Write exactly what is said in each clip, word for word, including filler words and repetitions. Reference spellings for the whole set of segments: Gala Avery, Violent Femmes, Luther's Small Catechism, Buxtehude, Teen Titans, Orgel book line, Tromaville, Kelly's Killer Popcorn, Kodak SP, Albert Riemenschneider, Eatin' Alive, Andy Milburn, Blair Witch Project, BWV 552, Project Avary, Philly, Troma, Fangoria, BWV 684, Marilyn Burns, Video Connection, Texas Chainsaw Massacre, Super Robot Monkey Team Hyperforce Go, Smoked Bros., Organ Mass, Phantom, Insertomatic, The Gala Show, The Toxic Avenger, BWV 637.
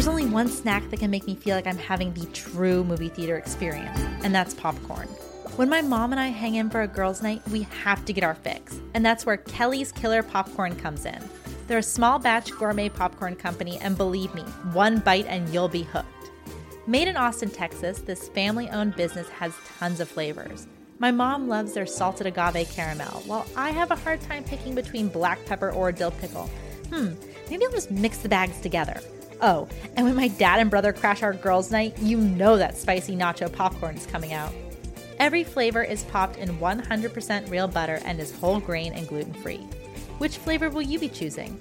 There's only one snack that can make me feel like I'm having the true movie theater experience, and that's popcorn. When my mom and I hang in for a girls' night, we have to get our fix, and that's where Kelly's Killer Popcorn comes in. They're a small batch gourmet popcorn company, and believe me, one bite and you'll be hooked. Made in Austin, Texas, this family-owned business has tons of flavors. My mom loves their salted agave caramel, while I have a hard time picking between black pepper or dill pickle. Hmm, maybe I'll just mix the bags together. Oh, and when my dad and brother crash our girls' night, you know that spicy nacho popcorn is coming out. Every flavor is popped in one hundred percent real butter and is whole grain and gluten-free. Which flavor will you be choosing?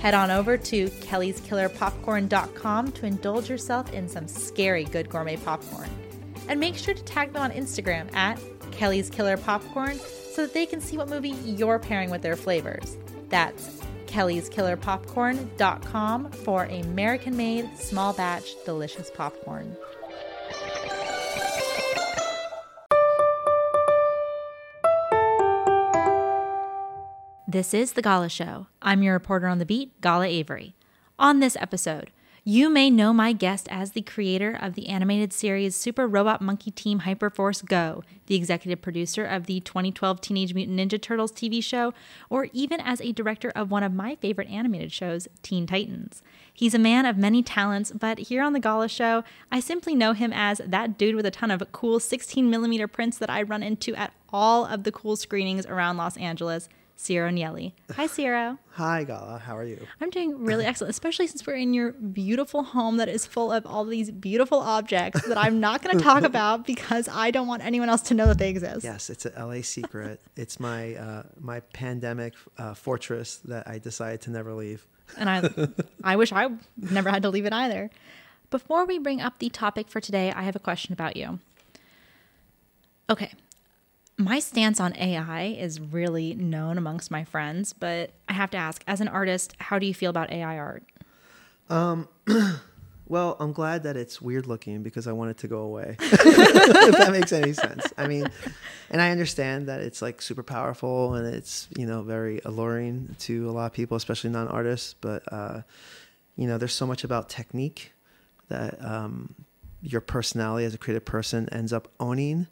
Head on over to kellys killer popcorn dot com to indulge yourself in some scary good gourmet popcorn. And make sure to tag them on Instagram at kellys killer popcorn so that they can see what movie you're pairing with their flavors. That's kellys killer popcorn dot com for American-made, small-batch, delicious popcorn. This is The Gala Show. I'm your reporter on the beat, Gala Avery. On this episode, you may know my guest as the creator of the animated series Super Robot Monkey Team Hyperforce Go, the executive producer of the twenty twelve Teenage Mutant Ninja Turtles T V show, or even as a director of one of my favorite animated shows, Teen Titans. He's a man of many talents, but here on The Gala Show, I simply know him as that dude with a ton of cool sixteen millimeter prints that I run into at all of the cool screenings around Los Angeles, Ciro Nieli. Hi, Ciro. Hi, Gala. How are you? I'm doing really excellent, especially since we're in your beautiful home that is full of all these beautiful objects that I'm not going to talk about because I don't want anyone else to know that they exist. Yes, it's an L A secret. It's my uh, my pandemic uh, fortress that I decided to never leave. And I, I wish I never had to leave it either. Before we bring up the topic for today, I have a question about you. Okay. My stance on A I is really known amongst my friends, but I have to ask, as an artist, how do you feel about A I art? Um, well, I'm glad that it's weird looking because I want it to go away, if that makes any sense. I mean, and I understand that it's like super powerful and it's, you know, very alluring to a lot of people, especially non-artists, but, uh, you know, there's so much about technique that um, your personality as a creative person ends up owning.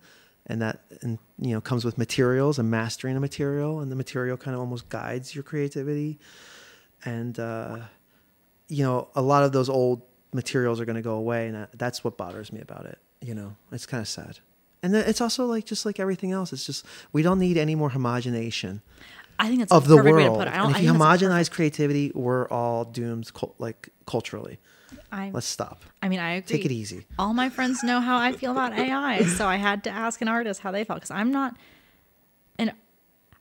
And that, and, you know, comes with materials and mastering a material, and the material kind of almost guides your creativity. And, uh, you know, a lot of those old materials are going to go away. And that's what bothers me about it. You know, it's kind of sad. And it's also like, just like everything else, it's just, we don't need any more homogenization. I think that's of the world. Way to put it. I don't, and if I you homogenize creativity, we're all doomed, like culturally. I, Let's stop. I mean, I agree. Take it easy. All my friends know how I feel about A I, so I had to ask an artist how they felt because I'm not an.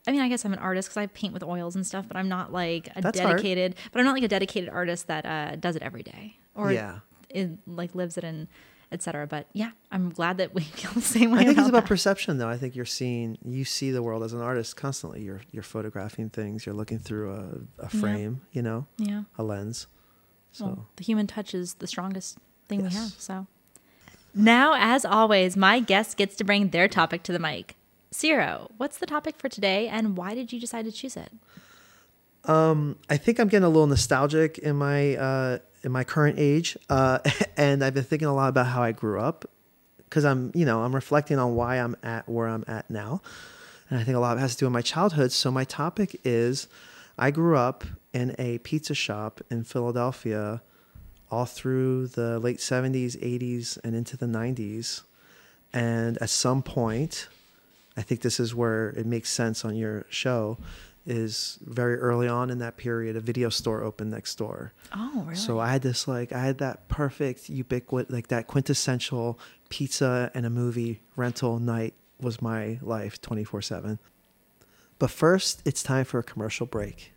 I mean, I guess I'm an artist because I paint with oils and stuff, but I'm not like a That's dedicated. Art. But I'm not like a dedicated artist that uh, does it every day or yeah. it, like lives it in, et cetera. But yeah, I'm glad that we feel the same way. I think about it's about that. Perception, though. I think you're seeing you see the world as an artist constantly. You're you're photographing things. You're looking through a, a frame, yeah. you know, yeah, a lens. So. Well, the human touch is the strongest thing yes. we have. So now, as always, my guest gets to bring their topic to the mic. Ciro, what's the topic for today, and why did you decide to choose it? Um, I think I'm getting a little nostalgic in my uh, in my current age, uh, and I've been thinking a lot about how I grew up because I'm, you know, I'm reflecting on why I'm at where I'm at now, and I think a lot of it has to do with my childhood. So my topic is. I grew up in a pizza shop in Philadelphia all through the late seventies, eighties, and into the nineties. And at some point, I think this is where it makes sense on your show, is very early on in that period, a video store opened next door. Oh, really? So I had this, like, I had that perfect, ubiquitous, like that quintessential pizza and a movie rental night was my life twenty-four seven. But first, it's time for a commercial break.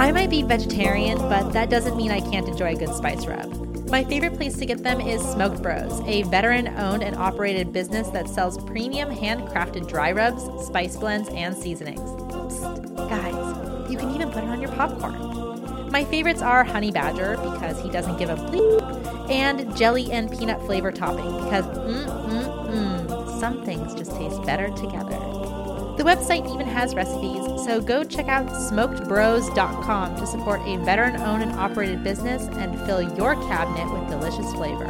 I might be vegetarian, but that doesn't mean I can't enjoy a good spice rub. My favorite place to get them is Smoked Bros., a veteran-owned and operated business that sells premium handcrafted dry rubs, spice blends, and seasonings. Psst, guys, you can even put it on your popcorn. My favorites are Honey Badger, because he doesn't give a bleep, and jelly and peanut flavor topping, because mm-mm, some things just taste better together. The website even has recipes, so go check out smoked bros dot com to support a veteran-owned and operated business and fill your cabinet with delicious flavor.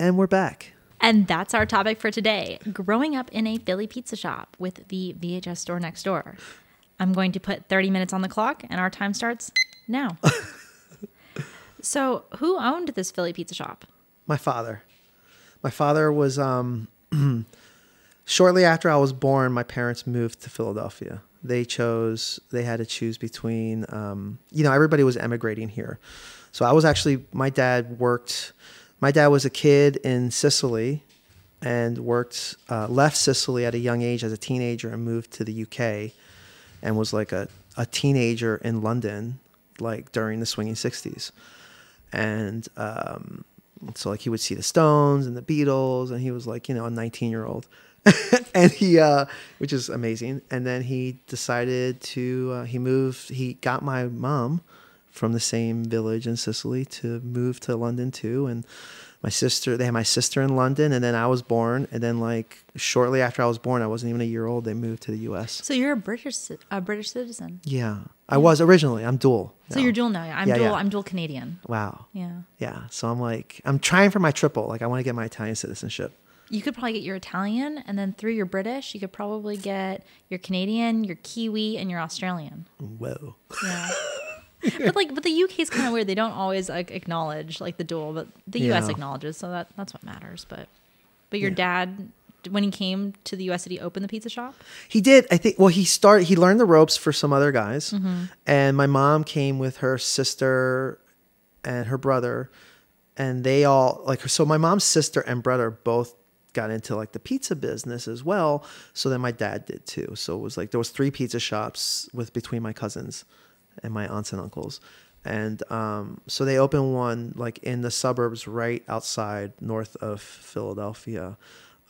And we're back. And that's our topic for today, growing up in a Philly pizza shop with the V H S store next door. I'm going to put thirty minutes on the clock, and our time starts now. So, who owned this Philly pizza shop? My father. My father was, um, shortly after I was born, my parents moved to Philadelphia. They chose, they had to choose between, um, you know, everybody was emigrating here. So, I was actually, my dad worked, my dad was a kid in Sicily and worked, uh, left Sicily at a young age as a teenager and moved to the U K. And was like a, a teenager in London, like during the swinging sixties. And um, so like he would see the Stones and the Beatles, and he was like, you know, a nineteen year old, and he, uh, which is amazing. And then he decided to, uh, he moved, he got my mom from the same village in Sicily to move to London too. And my sister, they had my sister in London, and then I was born. And then, like, shortly after I was born, I wasn't even a year old, they moved to the U S. So you're a British a British citizen. Yeah. I was originally. I'm dual. So now. You're dual now. I'm yeah, dual. Yeah. I'm dual Canadian. Wow. Yeah. Yeah. So I'm like, I'm trying for my triple. Like, I want to get my Italian citizenship. You could probably get your Italian, and then through your British, you could probably get your Canadian, your Kiwi, and your Australian. Whoa. Yeah. But like, but the U K is kind of weird. They don't always like acknowledge like the dual, but the yeah. U S acknowledges, so that that's what matters. But, but your yeah. dad, when he came to the U S, did he open the pizza shop? He did, I think. Well, he started. He learned the ropes for some other guys, mm-hmm. and my mom came with her sister and her brother, and they all like. So my mom's sister and brother both got into like the pizza business as well. So then my dad did too. So it was like there was three pizza shops with between my cousins and my aunts and uncles. And um, so they opened one like in the suburbs right outside north of Philadelphia.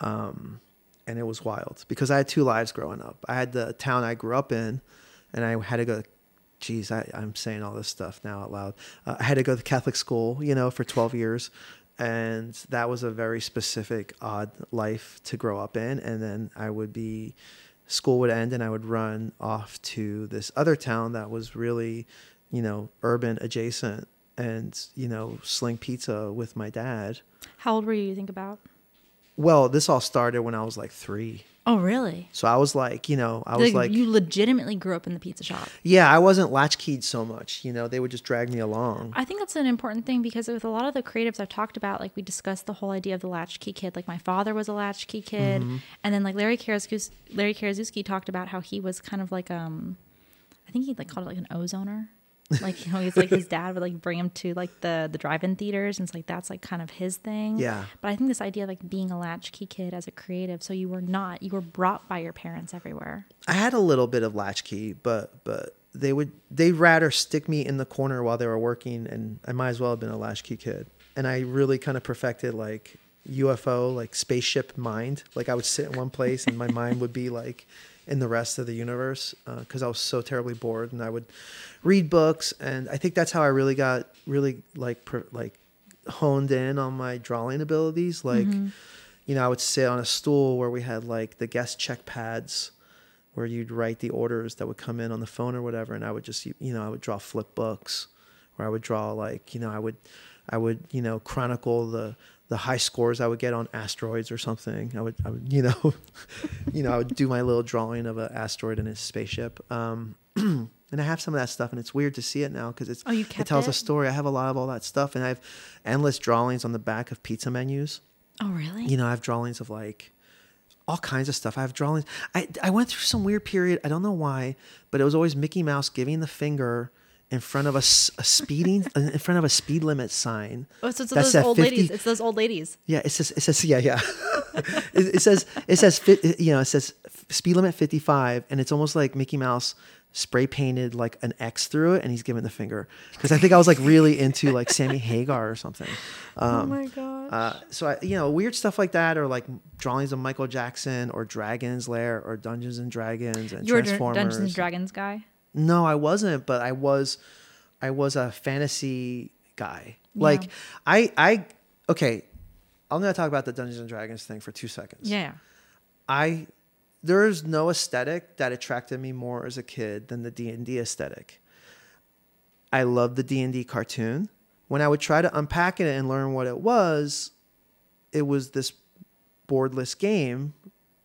Um, and it was wild because I had two lives growing up. I had the town I grew up in, and I had to go, geez, I, I'm saying all this stuff now out loud. Uh, I had to go to Catholic school, you know, for twelve years. And that was a very specific, odd life to grow up in. And then I would be... school would end and I would run off to this other town that was really, you know, urban adjacent and, you know, sling pizza with my dad. How old were you, you think about? Well, this all started when I was like three. Oh, really? So I was like, you know, I was like... like you legitimately grew up in the pizza shop. Yeah, I wasn't latchkeyed so much. You know, they would just drag me along. I think that's an important thing because with a lot of the creatives I've talked about, like we discussed the whole idea of the latchkey kid. Like my father was a latchkey kid. Mm-hmm. And then like Larry Karaszewski, Larry Karaszewski talked about how he was kind of like, um, I think he like called it like an ozoner. Like, you know, he's like his dad would like bring him to like the, the drive-in theaters. And it's like, that's like kind of his thing. Yeah. But I think this idea of like being a latchkey kid as a creative. So you were not, you were brought by your parents everywhere. I had a little bit of latchkey, but, but they would, they'd rather stick me in the corner while they were working. And I might as well have been a latchkey kid. And I really kind of perfected like U F O, like spaceship mind. Like I would sit in one place and my mind would be like in the rest of the universe because uh, I was so terribly bored, and I would read books, and I think that's how I really got really like pr- like honed in on my drawing abilities. Like, mm-hmm. you know, I would sit on a stool where we had like the guest check pads where you'd write the orders that would come in on the phone or whatever, and I would just, you know, I would draw flip books, or I would draw like, you know, I would I would you know chronicle the the high scores I would get on asteroids or something. I would, I would you know, you know, I would do my little drawing of an asteroid and its spaceship. Um, and I have some of that stuff, and it's weird to see it now because it's oh, you kept it tells it? a story. I have a lot of all that stuff, and I have endless drawings on the back of pizza menus. Oh, really? You know, I have drawings of like all kinds of stuff. I have drawings. I I went through some weird period. I don't know why, but it was always Mickey Mouse giving the finger in front of a, a speeding, in front of a speed limit sign. Oh, so it's those old fifty ladies. It's those old ladies. Yeah, it says, it says, yeah, yeah. it, it says, it says, you know, it says speed limit fifty-five, and it's almost like Mickey Mouse spray painted like an X through it, and he's giving the finger, because I think I was like really into like Sammy Hagar or something. Um, oh my gosh. Uh, so I, you know, weird stuff like that, or like drawings of Michael Jackson, or Dragon's Lair, or Dungeons and Dragons, and you were Transformers. You were a Dungeons and Dragons guy? No, I wasn't, but I was, I was a fantasy guy. Yeah. Like I, I, okay, I'm gonna talk about the Dungeons and Dragons thing for two seconds. Yeah. I. There is no aesthetic that attracted me more as a kid than the D and D aesthetic. I loved the D and D cartoon. When I would try to unpack it and learn what it was, it was this boardless game,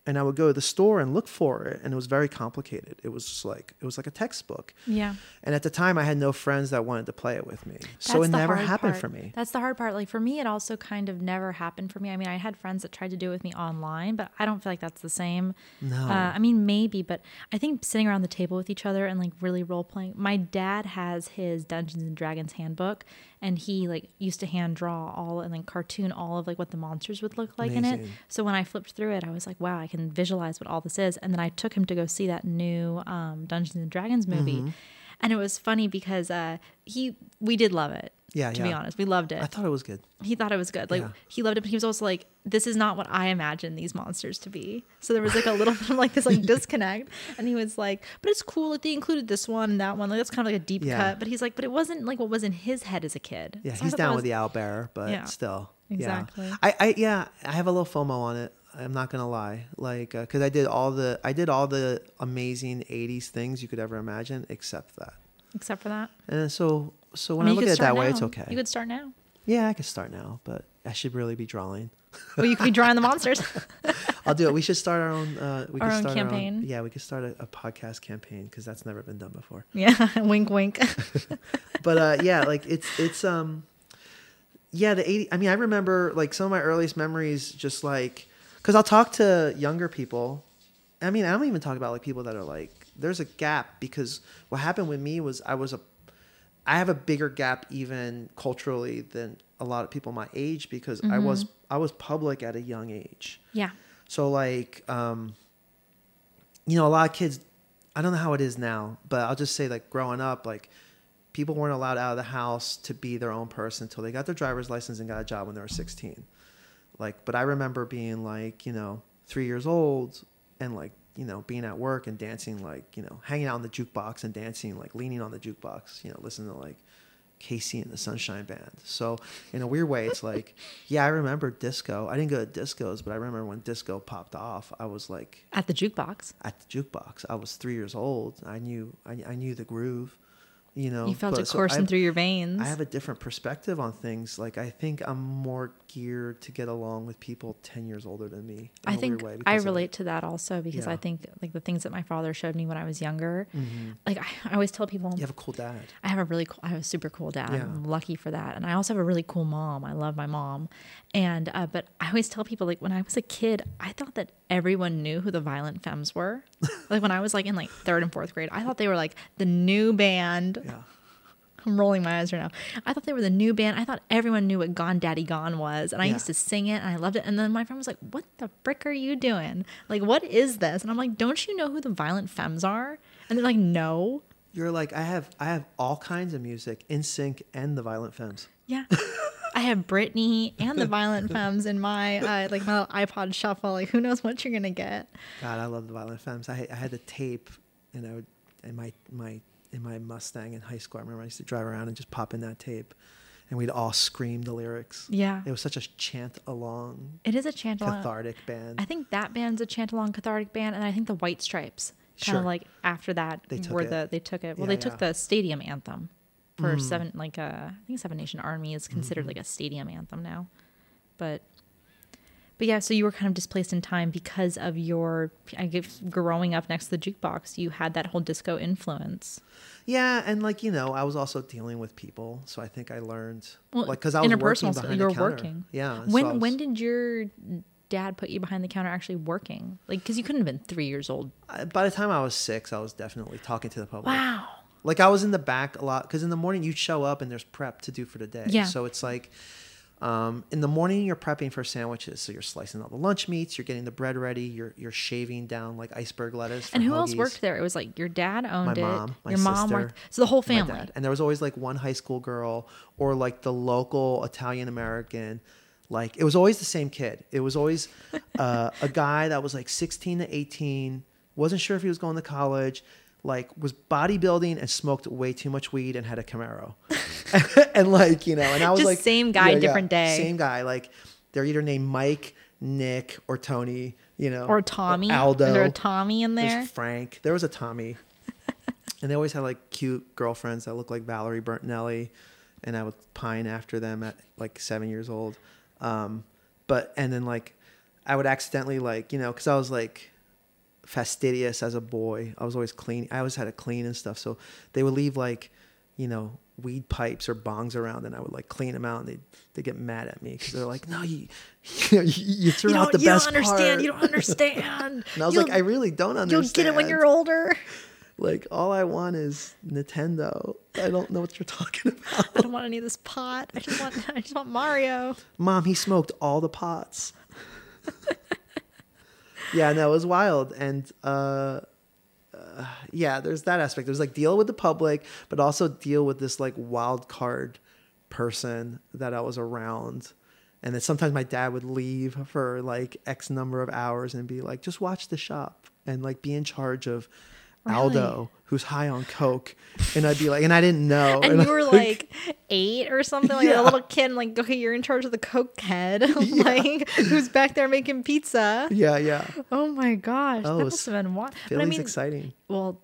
and I would go to the store and look for it, and it was very complicated. It was just like it was like a textbook. Yeah. And at the time, I had no friends that wanted to play it with me, That's so it never happened part. for me. That's the hard part. Like for me, it also kind of never happened for me. I mean, I had friends that tried to do it with me online, but I don't feel like that's the same. No. Uh, I mean, maybe, but I think sitting around the table with each other and like really role playing. My dad has his Dungeons and Dragons handbook, and he like used to hand draw all and like cartoon all of like what the monsters would look like Amazing. in it. So when I flipped through it, I was like, wow, I can visualize what all this is. And then I took him to go see that new um, Dungeons and Dragons movie. Mm-hmm. And it was funny because uh, he we did love it. Yeah, to yeah. be honest, we loved it. I thought it was good. He thought it was good. Like yeah. he loved it, but he was also like, "This is not what I imagined these monsters to be." So there was like a little bit of like this like disconnect, and he was like, "But it's cool. Like they included this one and that one. Like that's kind of like a deep yeah. cut." But he's like, "But it wasn't like what was in his head as a kid." Yeah, so he's down was, with the owlbear, but yeah, still, exactly. Yeah. I, I yeah, I have a little FOMO on it. I'm not gonna lie, like because uh, I did all the I did all the amazing eighties things you could ever imagine, except that. Except for that. And so. So when I, mean, I look at it that now. way, it's okay. You could start now. Yeah, I could start now, but I should really be drawing. Well, you could be drawing the monsters. I'll do it. We should start our own. Uh, we our could own start campaign. Our own, yeah, we could start a, a podcast campaign because that's never been done before. Yeah, wink, wink. But uh, yeah, like it's it's um, yeah, the eighties. I mean, I remember like some of my earliest memories, just like because I'll talk to younger people. I mean, I don't even talk about like people that are like there's a gap because what happened with me was I was a I have a bigger gap even culturally than a lot of people my age because mm-hmm. I was I was public at a young age. Yeah. So like, um, you know, a lot of kids, I don't know how it is now, but I'll just say like growing up, like people weren't allowed out of the house to be their own person until they got their driver's license and got a job when they were sixteen. Like, but I remember being like, you know, three years old and like, you know, being at work and dancing, like, you know, hanging out in the jukebox and dancing, like leaning on the jukebox, you know, listening to like Casey and the Sunshine Band. So in a weird way, it's like, yeah, I remember disco. I didn't go to discos, but I remember when disco popped off, I was like at the jukebox, at the jukebox. I was three years old. I knew, I, I knew the groove, you know, you felt it so coursing through your veins. I have a different perspective on things. Like, I think I'm more geared to get along with people ten years older than me. I think I relate to that also because yeah. I think like the things that my father showed me when I was younger, mm-hmm. like I, I always tell people, you have a cool dad. I have a really cool, I have a super cool dad. Yeah. I'm lucky for that. And I also have a really cool mom. I love my mom. And, uh, but I always tell people like when I was a kid, I thought that everyone knew who the Violent Femmes were. Like when I was like in like third and fourth grade, I thought they were like the new band. Yeah. I'm rolling my eyes right now. I thought they were the new band. I thought everyone knew what Gone Daddy Gone was. And I yeah. used to sing it and I loved it. And then my friend was like, what the frick are you doing? Like, what is this? And I'm like, don't you know who the Violent Femmes are? And they're like, no. You're like, I have I have all kinds of music, InSync and the Violent Femmes. Yeah. I have Britney and the Violent Femmes in my uh, like my little iPod shuffle. Like, who knows what you're going to get? God, I love the Violent Femmes. I, I had the tape and I would, and my, my, in my Mustang in high school. I remember I used to drive around and just pop in that tape and we'd all scream the lyrics. Yeah. It was such a chant along. It is a chant along. Cathartic band. I think that band's a chant along cathartic band. And I think the White Stripes kind of sure. like after that they took were it. the, they took it. Well, yeah, they took yeah. the stadium anthem for mm-hmm. seven, like uh, I think Seven Nation Army is considered mm-hmm. like a stadium anthem now, but But yeah, so you were kind of displaced in time because of your, I guess, growing up next to the jukebox, you had that whole disco influence. Yeah, and like, you know, I was also dealing with people, so I think I learned, well, like, because I was working behind the counter. You're working. Yeah. When so was, when did your dad put you behind the counter actually working? Like, because you couldn't have been three years old. I, by the time I was six, I was definitely talking to the public. Wow. Like, I was in the back a lot, because in the morning you'd show up and there's prep to do for the day. Yeah. So it's like... Um, in the morning, you're prepping for sandwiches. So you're slicing all the lunch meats. You're getting the bread ready. You're you're shaving down like iceberg lettuce. And who hoagies. else worked there? It was like your dad owned my mom, it. My your sister, mom worked. So the whole family. My dad. And there was always like one high school girl or like the local Italian American. Like it was always the same kid. It was always uh, a guy that was like sixteen to eighteen. Wasn't sure if he was going to college. Like was bodybuilding and smoked way too much weed and had a Camaro. And like, you know, and I was just like, same guy, yeah, different yeah, day. Same guy. Like they're either named Mike, Nick, or Tony, you know. Or Tommy. Or Aldo. Is there a Tommy in there? There's Frank. There was a Tommy. And they always had like cute girlfriends that looked like Valerie Bertinelli. And I would pine after them at like seven years old. Um, but, and then like, I would accidentally like, you know, cause I was like fastidious as a boy. I was always clean. I always had to clean and stuff. So they would leave like, you know, weed pipes or bongs around, and I would like clean them out, and they'd, they'd get mad at me. Cause they're like, no, you, you, you threw you out the you best part. You don't understand. You don't understand. And I was you'll, like, I really don't understand. You'll get it when you're older. Like, all I want is Nintendo. I don't know what you're talking about. I don't want any of this pot. I just want I just want Mario. Mom, he smoked all the pots. Yeah, no, it was wild. And uh, uh, yeah, there's that aspect. There's like deal with the public, but also deal with this like wild card person that I was around. And then sometimes my dad would leave for like X number of hours and be like, just watch the shop and like be in charge of... Really? Aldo, who's high on coke, and I'd be like, and I didn't know, and, and you were like, like eight or something, like yeah. a little kid, like, okay, you're in charge of the coke head, yeah. Like who's back there making pizza? Yeah, yeah. Oh my gosh, oh, that must have been wild. Philly's I mean, exciting. Well,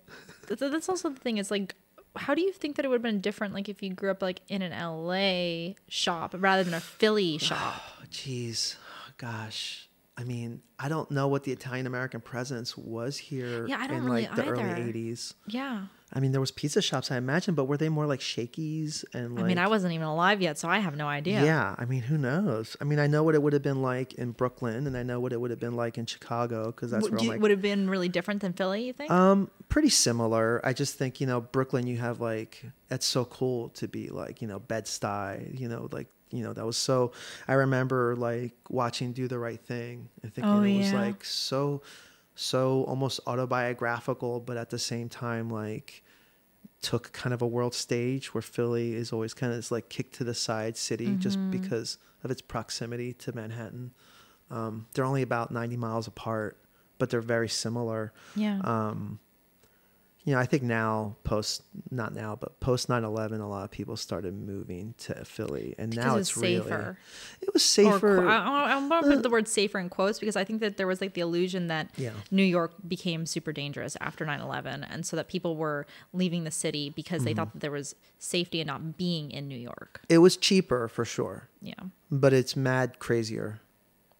th- that's also the thing. It's like, how do you think that it would have been different, like if you grew up like in an L A shop rather than a Philly shop? Oh, jeez, oh, gosh. I mean, I don't know what the Italian American presence was here yeah, I don't in like really the either. early eighties. Yeah. I mean, there was pizza shops, I imagine, but were they more like Shakey's and like I mean, I wasn't even alive yet, so I have no idea. Yeah, I mean, who knows? I mean, I know what it would have been like in Brooklyn, and I know what it would have been like in Chicago, because that's would, where I'm like would have been really different than Philly, you think? Um, pretty similar. I just think, you know, Brooklyn, you have like that's so cool to be like, you know, Bed-Stuy, you know, like You know, that was so, I remember like watching Do the Right Thing and thinking oh, it was yeah. like so, so almost autobiographical, but at the same time, like took kind of a world stage where Philly is always kind of this like kicked to the side city mm-hmm. just because of its proximity to Manhattan. Um, they're only about ninety miles apart, but they're very similar. Yeah. Um, you know, I think now post, not now, but post nine eleven, a lot of people started moving to Philly, and because now it's, it's safer. Really, it was safer. Or, I, I want to put the word safer in quotes because I think that there was like the illusion that yeah. New York became super dangerous after nine eleven. And so that people were leaving the city because they mm-hmm. thought that there was safety in not being in New York. It was cheaper for sure. Yeah. But it's mad crazier.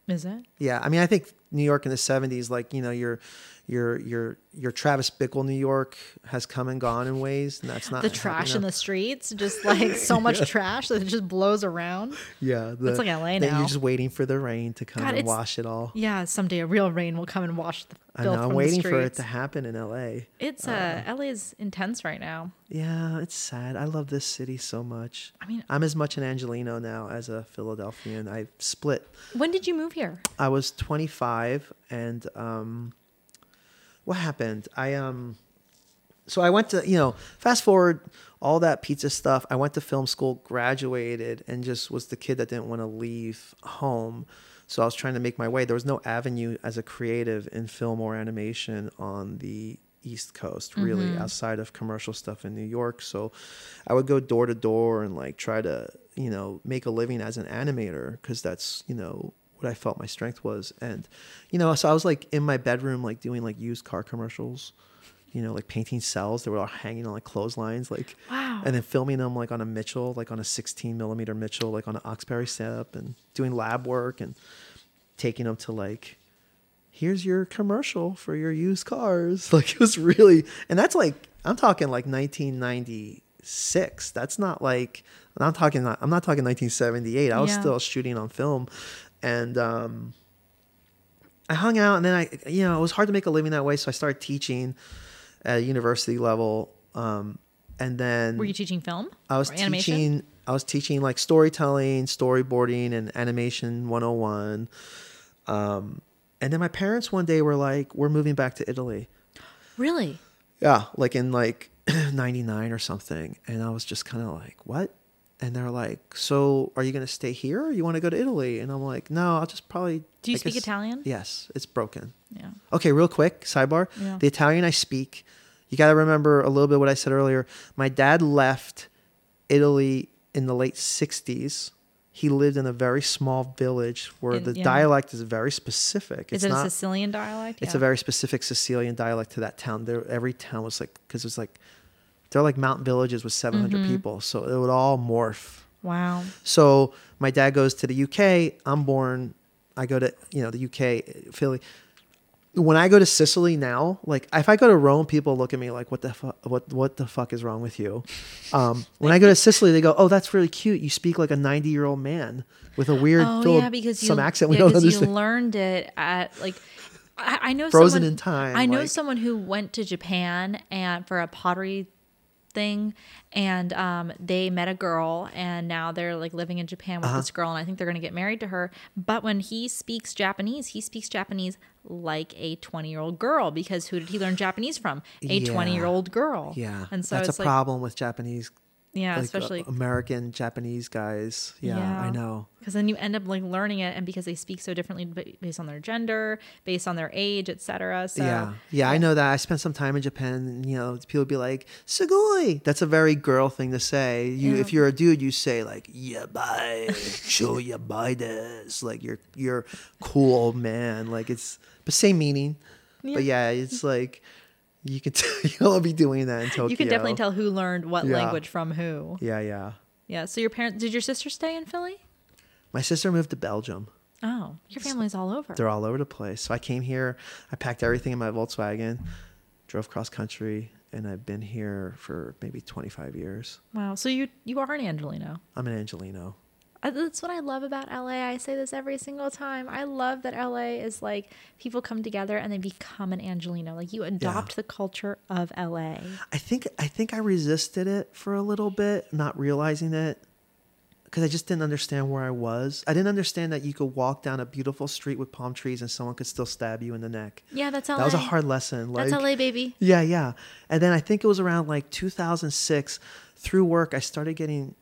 Is it? Yeah. I mean, I think New York in the seventies, like, you know, your your your your Travis Bickle New York has come and gone in ways, and that's not the trash you know. in the streets, just like so much yeah. trash that it just blows around. Yeah, the, it's like L A now. You're just waiting for the rain to come God, and wash it all. Yeah, someday a real rain will come and wash the. I know. I'm waiting for it to happen in L A. It's uh, uh L A is intense right now. Yeah, it's sad. I love this city so much. I mean, I'm as much an Angeleno now as a Philadelphian. I split. When did you move here? I was twenty-five, and um. What happened? I um, so I went to, you know, fast forward all that pizza stuff. I went to film school, graduated, and just was the kid that didn't want to leave home. So I was trying to make my way. There was no avenue as a creative in film or animation on the East Coast, really, mm-hmm. outside of commercial stuff in New York. So I would go door to door and like try to, you know, make a living as an animator, because that's, you know, what I felt my strength was. And, you know, so I was like in my bedroom, like doing like used car commercials, you know, like painting cells that were all hanging on like clotheslines, like, wow. And then filming them like on a Mitchell, like on a sixteen millimeter Mitchell, like on an Oxbury setup, and doing lab work and taking them to like, here's your commercial for your used cars. Like it was really, and that's like, I'm talking like nineteen ninety-six. That's not like, I'm talking, not, I'm not talking nineteen seventy-eight. I was yeah. still shooting on film. And um, I hung out, and then I, you know, it was hard to make a living that way. So I started teaching at a university level. Um, and then. Were you teaching film? I was teaching animation? I was teaching like storytelling, storyboarding, and animation one oh one. Um, and then my parents one day were like, we're moving back to Italy. Really? Yeah, like in like ninety-nine or something. And I was just kind of like, what? And they're like, so are you going to stay here or you want to go to Italy? And I'm like, no, I'll just probably... Do you I speak guess, Italian? Yes, it's broken. Yeah. Okay, real quick, sidebar. Yeah. The Italian I speak, you got to remember a little bit what I said earlier. My dad left Italy in the late sixties. He lived in a very small village where in, the yeah. dialect is very specific. It's is it not, a Sicilian dialect? It's yeah. a very specific Sicilian dialect to that town. There, every town was like, because it was like, they're like mountain villages with seven hundred mm-hmm. people. So it would all morph. Wow. So my dad goes to the U K. I'm born. I go to, you know, the U K, Philly. When I go to Sicily now, like if I go to Rome, people look at me like, what the fuck, what, what the fuck is wrong with you? Um, when I go to Sicily, they go, oh, that's really cute. You speak like a ninety year old man with a weird, oh, little, yeah, because some you, accent. We yeah, don't understand. You learned it at like, I, I know frozen someone, in time. I know like, someone who went to Japan and for a pottery thing, and um they met a girl, and now they're like living in Japan with uh-huh. this girl, and I think they're gonna get married to her. But when he speaks Japanese, he speaks Japanese like a twenty year old girl, because who did he learn Japanese from? A yeah. twenty year old girl. Yeah. And so that's it's a like, problem with Japanese, yeah, like, especially uh, American Japanese guys. Yeah, yeah. I know, because then you end up like learning it, and because they speak so differently based on their gender, based on their age, et cetera. So yeah, yeah, I know that. I spent some time in Japan, and, you know, people would be like "Sugoi." That's a very girl thing to say. You, yeah. if you're a dude, you say like "Yabai," "Show yabai des." Like you're you're cool, man. Like it's the same meaning, yeah. but yeah, it's like. You can tell you'll be doing that in Tokyo. You can definitely tell who learned what yeah. language from who. Yeah, yeah. Yeah. So your parents, did your sister stay in Philly? My sister moved to Belgium. Oh, your family's so, all over. They're all over the place. So I came here, I packed everything in my Volkswagen, drove cross country, and I've been here for maybe twenty-five years. Wow. So you you are an Angeleno. I'm an Angeleno. I, that's what I love about L A. I say this every single time. I love that L A is like people come together and they become an Angeleno. Like you adopt yeah. the culture of L A. I think I think I resisted it for a little bit, not realizing it, because I just didn't understand where I was. I didn't understand that you could walk down a beautiful street with palm trees and someone could still stab you in the neck. Yeah, that's L A. That was a hard lesson. Like, that's L A, baby. Yeah, yeah. And then I think it was around like two thousand six. Through work, I started getting...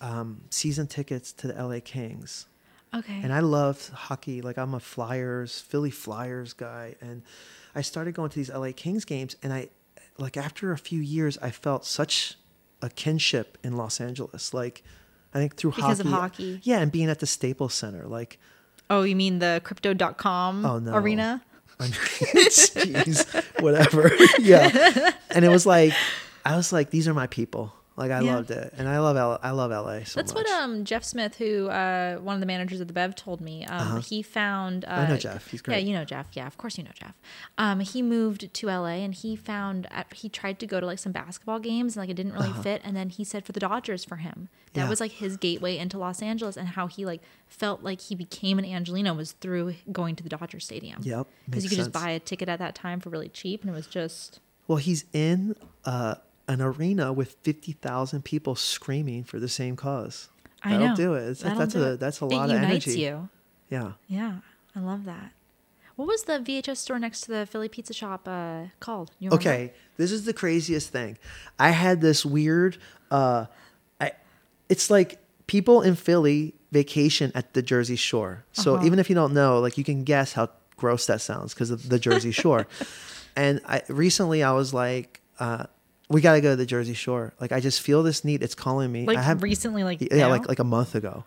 Um, season tickets to the L A Kings. Okay. And I loved hockey. Like I'm a Flyers, Philly Flyers guy. And I started going to these L A Kings games. And I, like after a few years, I felt such a kinship in Los Angeles. Like I think through because hockey. Because of hockey. Yeah. And being at the Staples Center. Like. Oh, you mean the crypto dot com oh, no. arena? I mean, jeez, whatever. Yeah. And it was like, I was like, these are my people. Like I yeah. loved it, and I love L- I love L A so That's much. What um, Jeff Smith, who uh, one of the managers at the Bev, told me. Um, uh-huh. He found. Uh, I know Jeff. He's great. Yeah, you know Jeff. Yeah, of course you know Jeff. Um, he moved to L A, and he found uh, he tried to go to like some basketball games, and like it didn't really uh-huh. fit. And then he said for the Dodgers for him, that yeah. was like his gateway into Los Angeles, and how he like felt like he became an Angeleno was through going to the Dodger Stadium. Yep, because you could sense. Just buy a ticket at that time for really cheap, and it was just. Well, he's in. Uh, an arena with fifty thousand people screaming for the same cause. I That'll know. Do it. It's, That'll that's do a it. That's a lot of energy. It unites you. Yeah. Yeah. I love that. What was the V H S store next to the Philly Pizza Shop uh, called? You remember? Okay. This is the craziest thing. I had this weird... Uh, I. It's like people in Philly vacation at the Jersey Shore. So uh-huh. even if you don't know, like you can guess how gross that sounds because of the Jersey Shore. And I recently I was like... Uh, we got to go to the Jersey Shore. Like, I just feel this need. It's calling me. Like I have, recently, like Yeah, now? like like a month ago.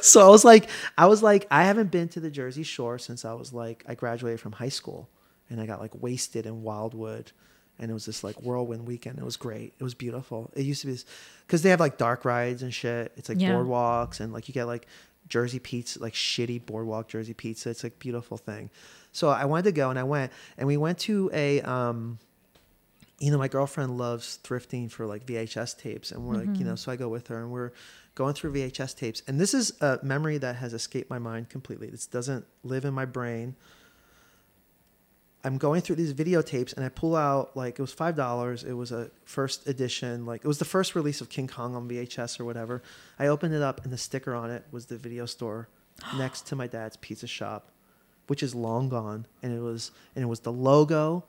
So I was like, I was like, I haven't been to the Jersey Shore since I was like, I graduated from high school. And I got like wasted in Wildwood. And it was this like whirlwind weekend. It was great. It was beautiful. It used to be this, because they have like dark rides and shit. It's like yeah. boardwalks. And like you get like Jersey pizza, like shitty boardwalk Jersey pizza. It's like beautiful thing. So I wanted to go and I went. And we went to a... um you know, my girlfriend loves thrifting for like V H S tapes, and we're mm-hmm. like, you know, so I go with her and we're going through V H S tapes. And this is a memory that has escaped my mind completely. This doesn't live in my brain. I'm going through these videotapes, and I pull out, like, it was five dollars. It was a first edition. Like, it was the first release of King Kong on V H S or whatever. I opened it up, and the sticker on it was the video store next to my dad's pizza shop, which is long gone. And it was, and it was the logo,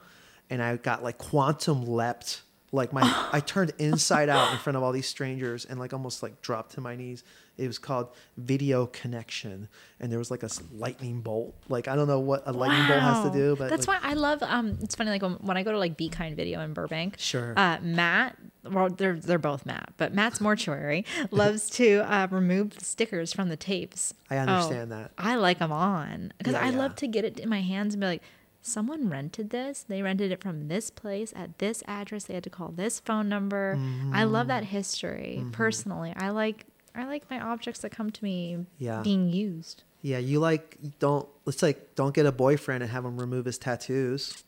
and I got, like, quantum leapt. Like, my, I turned inside out in front of all these strangers and, like, almost, like, dropped to my knees. It was called Video Connection, and there was, like, a lightning bolt. Like, I don't know what a lightning wow. bolt has to do, but that's, like, why I love. Um, it's funny, like, when, when I go to, like, Be Kind Video in Burbank, sure. Uh, Matt, well, they're they're both Matt, but Matt's mortuary loves to uh, remove the stickers from the tapes. I understand oh, that. I like them on because yeah, I yeah. love to get it in my hands and be like, someone rented this. They rented it from this place at this address. They had to call this phone number. Mm-hmm. I love that history mm-hmm. personally. I like I like my objects that come to me yeah. being used. Yeah, you like don't it's like don't get a boyfriend and have him remove his tattoos.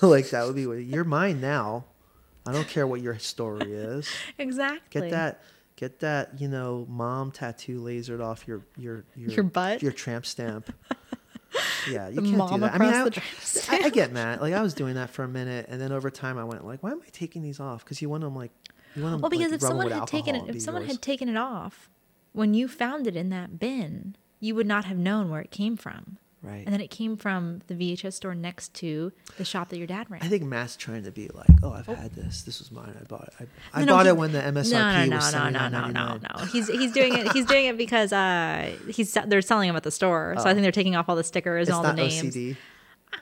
Like, that would be weird. You're mine now. I don't care what your story is. Exactly. Get that get that, you know, mom tattoo lasered off your your your, your butt. Your tramp stamp. Yeah, you can't do that. I mean, I, I, I get mad. Like, I was doing that for a minute, and then over time, I went like, "Why am I taking these off?" Because you want them like, you want them. Well, because like, if someone had taken it, if someone yours. had taken it off when you found it in that bin, you would not have known where it came from. Right. And then it came from the V H S store next to the shop that your dad ran. I think Matt's trying to be like, "Oh, I've oh. had this. This was mine. I bought it. I, I no, bought no, it he, when the M S R P no, no, was no, no, no, no, no. He's he's doing it. He's doing it because uh, he's they're selling them at the store. So oh. I think they're taking off all the stickers it's and all not the names. O C D.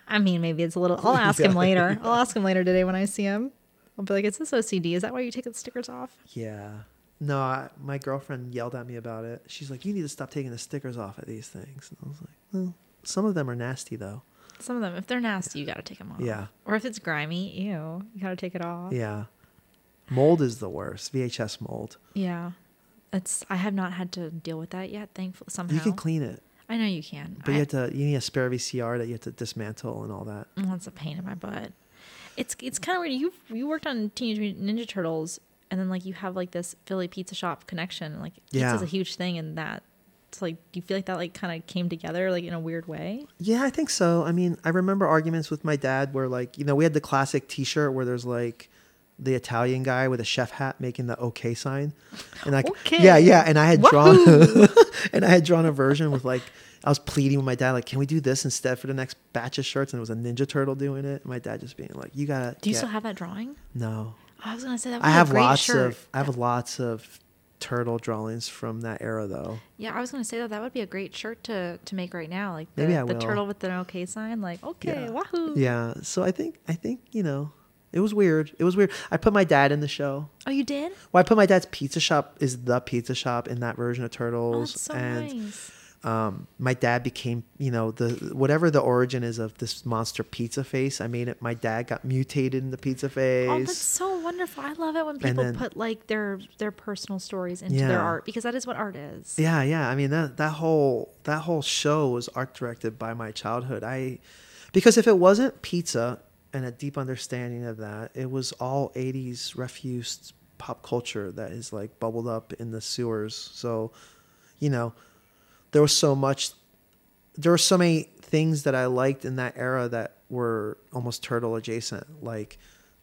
I mean, maybe it's a little. I'll ask him later. I'll ask him later today when I see him. I'll be like, "Is this O C D? Is that why you take the stickers off?" Yeah. No, I, my girlfriend yelled at me about it. She's like, "You need to stop taking the stickers off of these things." And I was like, "Well." Some of them are nasty, though. Some of them. If they're nasty, you got to take them off. Yeah. Or if it's grimy, ew, you got to take it off. Yeah. Mold is the worst. V H S mold. Yeah. It's. I have not had to deal with that yet, thankfully, somehow. You can clean it. I know you can. But I, you have to. You need a spare V C R that you have to dismantle and all that. Well, it's a pain in my butt. It's it's kind of weird. You you worked on Teenage Mutant Ninja Turtles, and then, like, you have, like, this Philly pizza shop connection. Like, yeah. Pizza's a huge thing in that. So, like, do you feel like that, like, kind of came together, like, in a weird way? Yeah, I think so. I mean, I remember arguments with my dad where, like, you know, we had the classic T-shirt where there's, like, the Italian guy with a chef hat making the okay sign, and like, okay. yeah, yeah. And I had Wahoo! drawn, and I had drawn a version with, like, I was pleading with my dad, like, can we do this instead for the next batch of shirts? And it was a Ninja Turtle doing it. And my dad just being like, you gotta. Do you get... still have that drawing? No. Oh, I was gonna say that. Was I have a great lots shirt. of. I have lots of. turtle drawings from that era, though. Yeah, I was gonna say that that would be a great shirt to to make right now, like the, Maybe I the will. turtle with an okay sign, like okay, yeah. wahoo. Yeah, so I think I think you know, it was weird. It was weird. I put my dad in the show. Oh, you did? Well, I put my dad's pizza shop is the pizza shop in that version of Turtles. Oh, that's so and nice. Um, my dad became, you know, the whatever the origin is of this monster pizza face. I mean, it, my dad got mutated in the pizza face. Oh, that's so wonderful. I love it when people then, put like their their personal stories into yeah. their art, because that is what art is. Yeah, yeah. I mean, that that whole that whole show was art directed by my childhood. I because if it wasn't pizza and a deep understanding of that, it was all eighties refuse pop culture that is like bubbled up in the sewers. So, you know. There was so much, there were so many things that I liked in that era that were almost turtle adjacent. Like,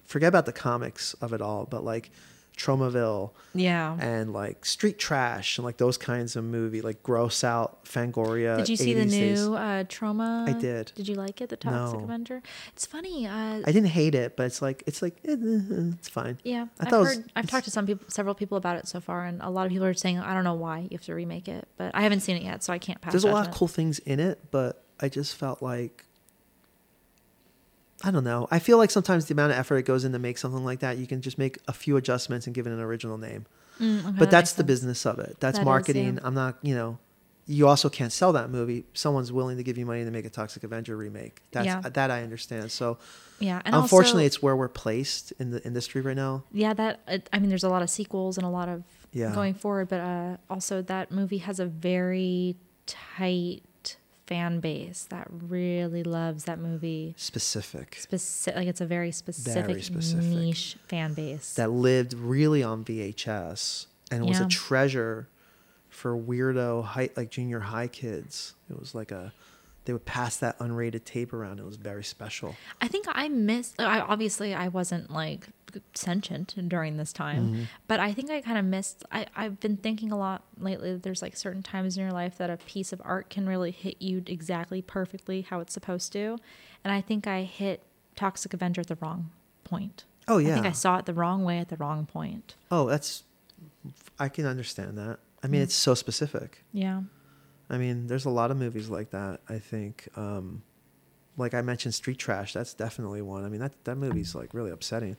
forget about the comics of it all, but like Tromaville, yeah, and like Street Trash and like those kinds of movie, like gross out Fangoria. Did you see the new uh, Troma? I did. Did you like it, The Toxic no. Avenger? It's funny. Uh, I didn't hate it, but it's like it's like eh, it's fine. Yeah, I I've thought heard. It was, I've talked to some people, several people about it so far, and a lot of people are saying I don't know why you have to remake it, but I haven't seen it yet, so I can't pass. There's judgment. A lot of cool things in it, but I just felt like. I don't know. I feel like sometimes the amount of effort it goes in to make something like that, you can just make a few adjustments and give it an original name. Mm, okay, but that that's the business of it. That's that marketing. Is, yeah. I'm not, you know, you also can't sell that movie. Someone's willing to give you money to make a Toxic Avenger remake. That's yeah. that I understand. So yeah, and unfortunately also, it's where we're placed in the industry right now. Yeah. That, I mean, there's a lot of sequels and a lot of yeah. going forward, but uh, also that movie has a very tight, fan base that really loves that movie. Specific. Specific. Like, it's a very specific, very specific niche fan base. That lived really on V H S and yeah. was a treasure for weirdo, high, like junior high kids. It was like a they would pass that unrated tape around. It was very special. I think I missed, I, obviously I wasn't like sentient during this time, mm-hmm. but I think I kind of missed, I, I've been thinking a lot lately that there's like certain times in your life that a piece of art can really hit you exactly perfectly how it's supposed to. And I think I hit Toxic Avenger at the wrong point. Oh yeah. I think I saw it the wrong way at the wrong point. Oh, that's, I can understand that. I mean, mm. it's so specific. Yeah. I mean, there's a lot of movies like that, I think. Um, like I mentioned, Street Trash, that's definitely one. I mean, that, that movie's like really upsetting.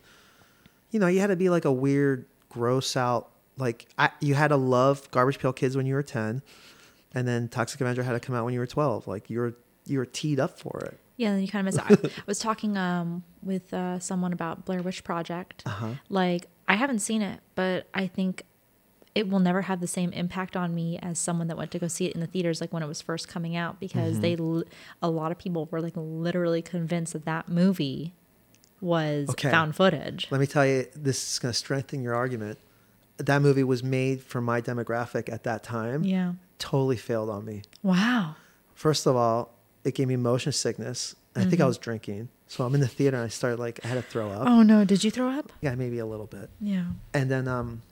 You know, you had to be like a weird, gross out, like I, you had to love Garbage Pail Kids when you were ten, and then Toxic Avenger had to come out when you were twelve. Like you were, you were teed up for it. Yeah, and you kind of miss it. I was talking um, with uh, someone about Blair Witch Project. Uh-huh. Like, I haven't seen it, but I think it will never have the same impact on me as someone that went to go see it in the theaters, like when it was first coming out, because mm-hmm. they, a lot of people were like literally convinced that that movie was okay. found footage. Let me tell you, this is going to strengthen your argument. That movie was made for my demographic at that time. Yeah. Totally failed on me. Wow. First of all, it gave me motion sickness. I mm-hmm. think I was drinking. So I'm in the theater and I started like, I had to throw up. Oh no. Did you throw up? Yeah, maybe a little bit. Yeah. And then, um,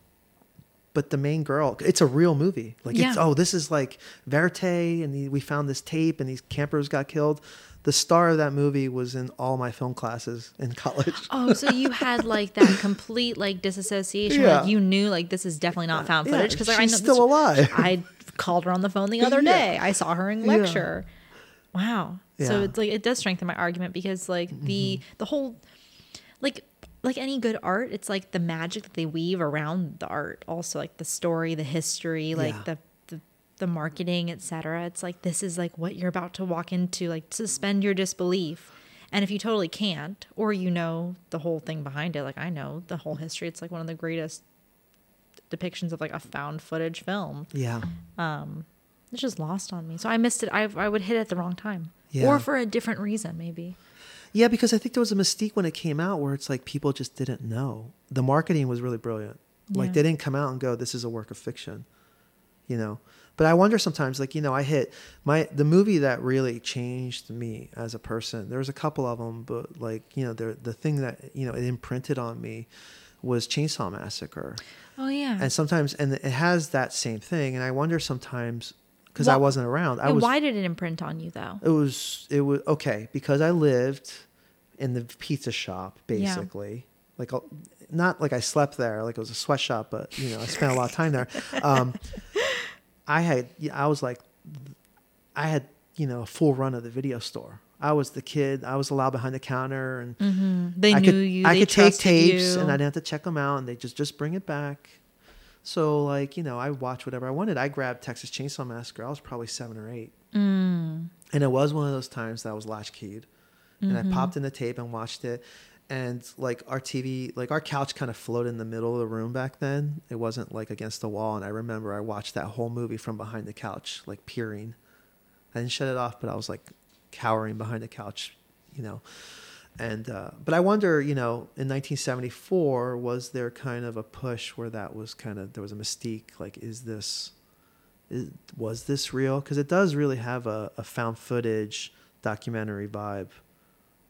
but the main girl, it's a real movie. Like, yeah. it's, oh, this is like Verte, and the, we found this tape, and these campers got killed. The star of that movie was in all my film classes in college. Oh, so you had like that complete like disassociation. Yeah. Like you knew like this is definitely not found yeah. footage. Because like, I know she's still alive. I called her on the phone the other day. Yeah. I saw her in lecture. Yeah. Wow. Yeah. So it's like it does strengthen my argument, because like the mm-hmm. the whole like. Like any good art, it's like the magic that they weave around the art. Also, like the story, the history, like yeah. the, the the marketing, et cetera. It's like this is like what you're about to walk into. Like suspend your disbelief, and if you totally can't, or you know the whole thing behind it, like I know the whole history. It's like one of the greatest depictions of like a found footage film. Yeah, um, it's just lost on me. So I missed it. I I would hit it at the wrong time, yeah. or for a different reason, maybe. Yeah, because I think there was a mystique when it came out where it's like people just didn't know. The marketing was really brilliant. Yeah. Like they didn't come out and go, this is a work of fiction, you know. But I wonder sometimes, like, you know, I hit my the movie that really changed me as a person. There was a couple of them, but like, you know, the the thing that, you know, it imprinted on me was Chainsaw Massacre. Oh, yeah. And sometimes, and it has that same thing. And I wonder sometimes, because well, I wasn't around. I was, why did it imprint on you though? It was, it was okay. Because I lived in the pizza shop, basically. Yeah. Like, not like I slept there, like it was a sweatshop, but you know, I spent a lot of time there. Um, I had, I was like, I had, you know, a full run of the video store. I was the kid. I was allowed behind the counter, and mm-hmm. they I knew could, you. I they could take tapes, you. And I didn't have to check them out, and they just, just bring it back. So, like, you know, I watched whatever I wanted. I grabbed Texas Chainsaw Massacre. I was probably seven or eight. Mm. And it was one of those times that I was latchkeyed. Mm-hmm. And I popped in the tape and watched it. And, like, our T V, like, our couch kind of floated in the middle of the room back then. It wasn't, like, against the wall. And I remember I watched that whole movie from behind the couch, like, peering. I didn't shut it off, but I was, like, cowering behind the couch, you know. And uh, but I wonder, you know, in nineteen seventy-four, was there kind of a push where that was kind of, there was a mystique, like, is this, is, was this real? Because it does really have a, a found footage documentary vibe,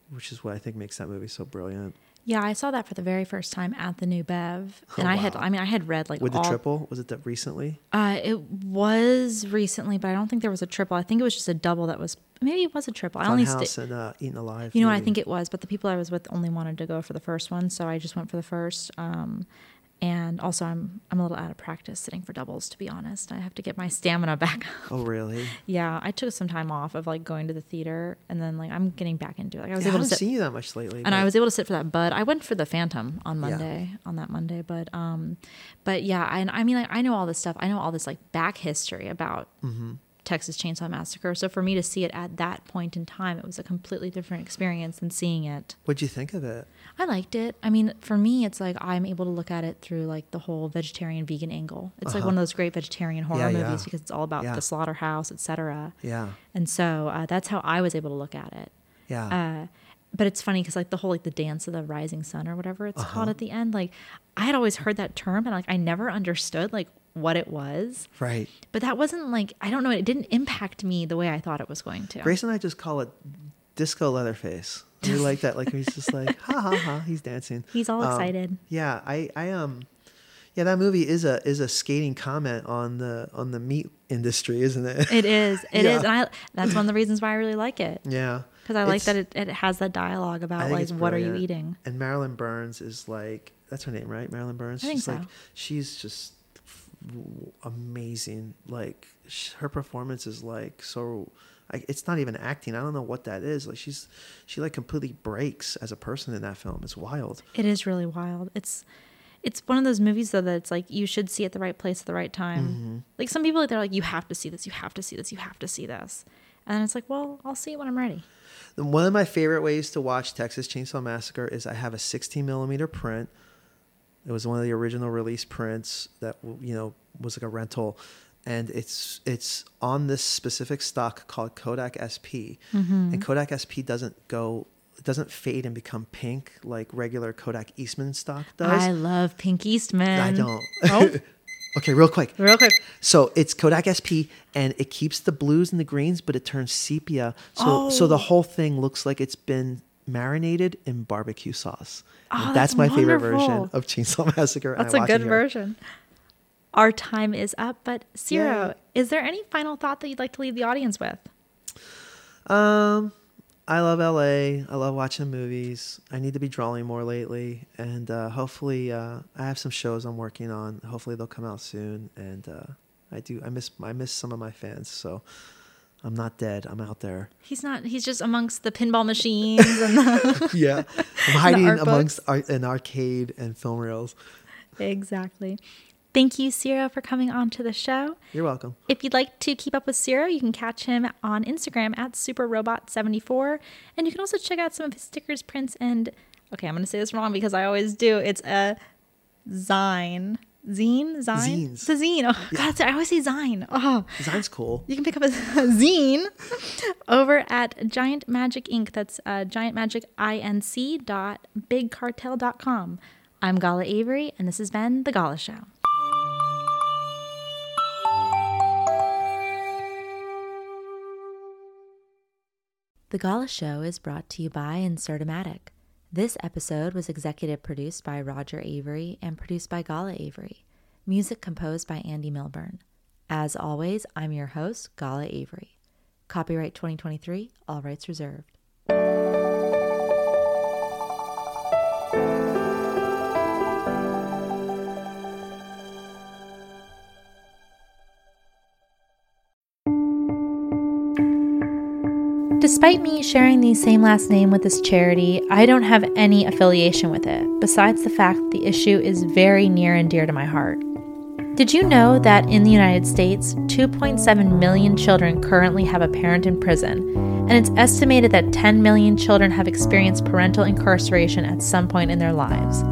which is what I think makes that movie so brilliant. Yeah, I saw that for the very first time at the New Bev, and oh, wow. I had, I mean, I had read like with all, the triple. Was it that recently? Uh, it was recently, but I don't think there was a triple. I think it was just a double that was. Maybe it was a triple. Fun I only House st- and uh, Eatin' Alive. You know, maybe. What I think it was, but the people I was with only wanted to go for the first one, so I just went for the first. Um, and also, I'm I'm a little out of practice sitting for doubles, to be honest. I have to get my stamina back up. Oh, really? Yeah, I took some time off of like going to the theater, and then like I'm getting back into it. Like I was yeah, able I haven't to sit, seen you that much lately, and but... I was able to sit for that. Bud, I went for the Phantom on Monday, yeah. on that Monday, but um, but yeah, and I mean, like I know all this stuff. I know all this like back history about. Mm-hmm. Texas Chainsaw Massacre. So for me to see it at that point in time, it was a completely different experience than seeing it. What'd you think of it? I liked it. I mean, for me, it's like I'm able to look at it through like the whole vegetarian vegan angle. It's uh-huh. like one of those great vegetarian horror yeah, movies yeah. because it's all about yeah. the slaughterhouse, et cetera. Yeah. And so uh, that's how I was able to look at it. Yeah. Uh, but it's funny because like the whole like the dance of the rising sun or whatever it's uh-huh. called at the end. Like I had always heard that term, and like I never understood like what it was. Right. But that wasn't like, I don't know, it didn't impact me the way I thought it was going to. Grace and I just call it Disco Leatherface. We like that. Like, he's just like, ha ha ha, he's dancing. He's all um, excited. Yeah. I, I, um, yeah, that movie is a, is a scathing comment on the, on the meat industry, isn't it? It is. It yeah. is. And I, that's one of the reasons why I really like it. Yeah. Cause I like that it, it has that dialogue about like, what are you eating? And Marilyn Burns is like, that's her name, right? Marilyn Burns. I think she's so. like, she's just amazing. Like sh- her performance is like, so I, it's not even acting. I don't know what that is. Like she's, she like completely breaks as a person in that film. It's wild. It is really wild. It's, it's one of those movies though that it's like, you should see at the right place at the right time. Mm-hmm. Like some people, they're like, you have to see this, you have to see this, you have to see this. And it's like, well, I'll see it when I'm ready. One of my favorite ways to watch Texas Chainsaw Massacre is I have a sixteen millimeter print. It was one of the original release prints that, you know, was like a rental. And it's it's on this specific stock called Kodak S P. Mm-hmm. And Kodak S P doesn't go, it doesn't fade and become pink like regular Kodak Eastman stock does. I love pink Eastman. I don't. Oh. Okay, real quick. Real quick. So it's Kodak S P, and it keeps the blues and the greens, but it turns sepia. So oh. so the whole thing looks like it's been marinated in barbecue sauce. Oh, that's, that's my wonderful. favorite version of Chainsaw Massacre. That's and I a good version. Our time is up, but Ciro, yeah. is there any final thought that you'd like to leave the audience with? Um, I love L A. I love watching movies. I need to be drawing more lately. And uh, hopefully uh, I have some shows I'm working on. Hopefully they'll come out soon. And uh, I do. I miss I miss some of my fans. So I'm not dead. I'm out there. He's not. He's just amongst the pinball machines. And the yeah. I'm hiding amongst art, an arcade and film reels. Exactly. Thank you, Ciro, for coming on to the show. You're welcome. If you'd like to keep up with Ciro, you can catch him on Instagram at super robot seventy-four. And you can also check out some of his stickers, prints, and... Okay, I'm going to say this wrong because I always do. It's a zine. Zine? Zine? Zines. It's a zine. Oh, yeah. God, I always say zine. Oh, zine's cool. You can pick up a zine over at Giant Magic Incorporated. That's uh, giant magic inc dot big cartel dot com. I'm Gala Avery, and this has been The Gala Show. The Gala Show is brought to you by Insertomatic. This episode was executive produced by Roger Avery and produced by Gala Avery. Music composed by Andy Milburn. As always, I'm your host, Gala Avery. Copyright twenty twenty-three, all rights reserved. Despite me sharing the same last name with this charity, I don't have any affiliation with it, besides the fact the issue is very near and dear to my heart. Did you know that in the United States, two point seven million children currently have a parent in prison, and it's estimated that ten million children have experienced parental incarceration at some point in their lives?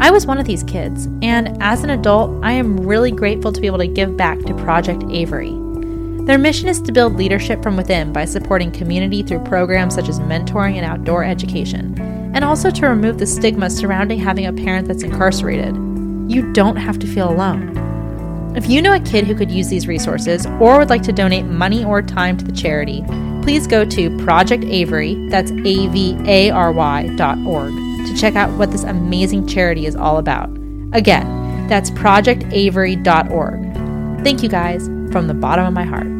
I was one of these kids, and as an adult, I am really grateful to be able to give back to Project Avery. Their mission is to build leadership from within by supporting community through programs such as mentoring and outdoor education, and also to remove the stigma surrounding having a parent that's incarcerated. You don't have to feel alone. If you know a kid who could use these resources or would like to donate money or time to the charity, please go to Project Avery, that's A-V-A-R-Y dot org, to check out what this amazing charity is all about. Again, that's project avery dot org. Thank you guys from the bottom of my heart.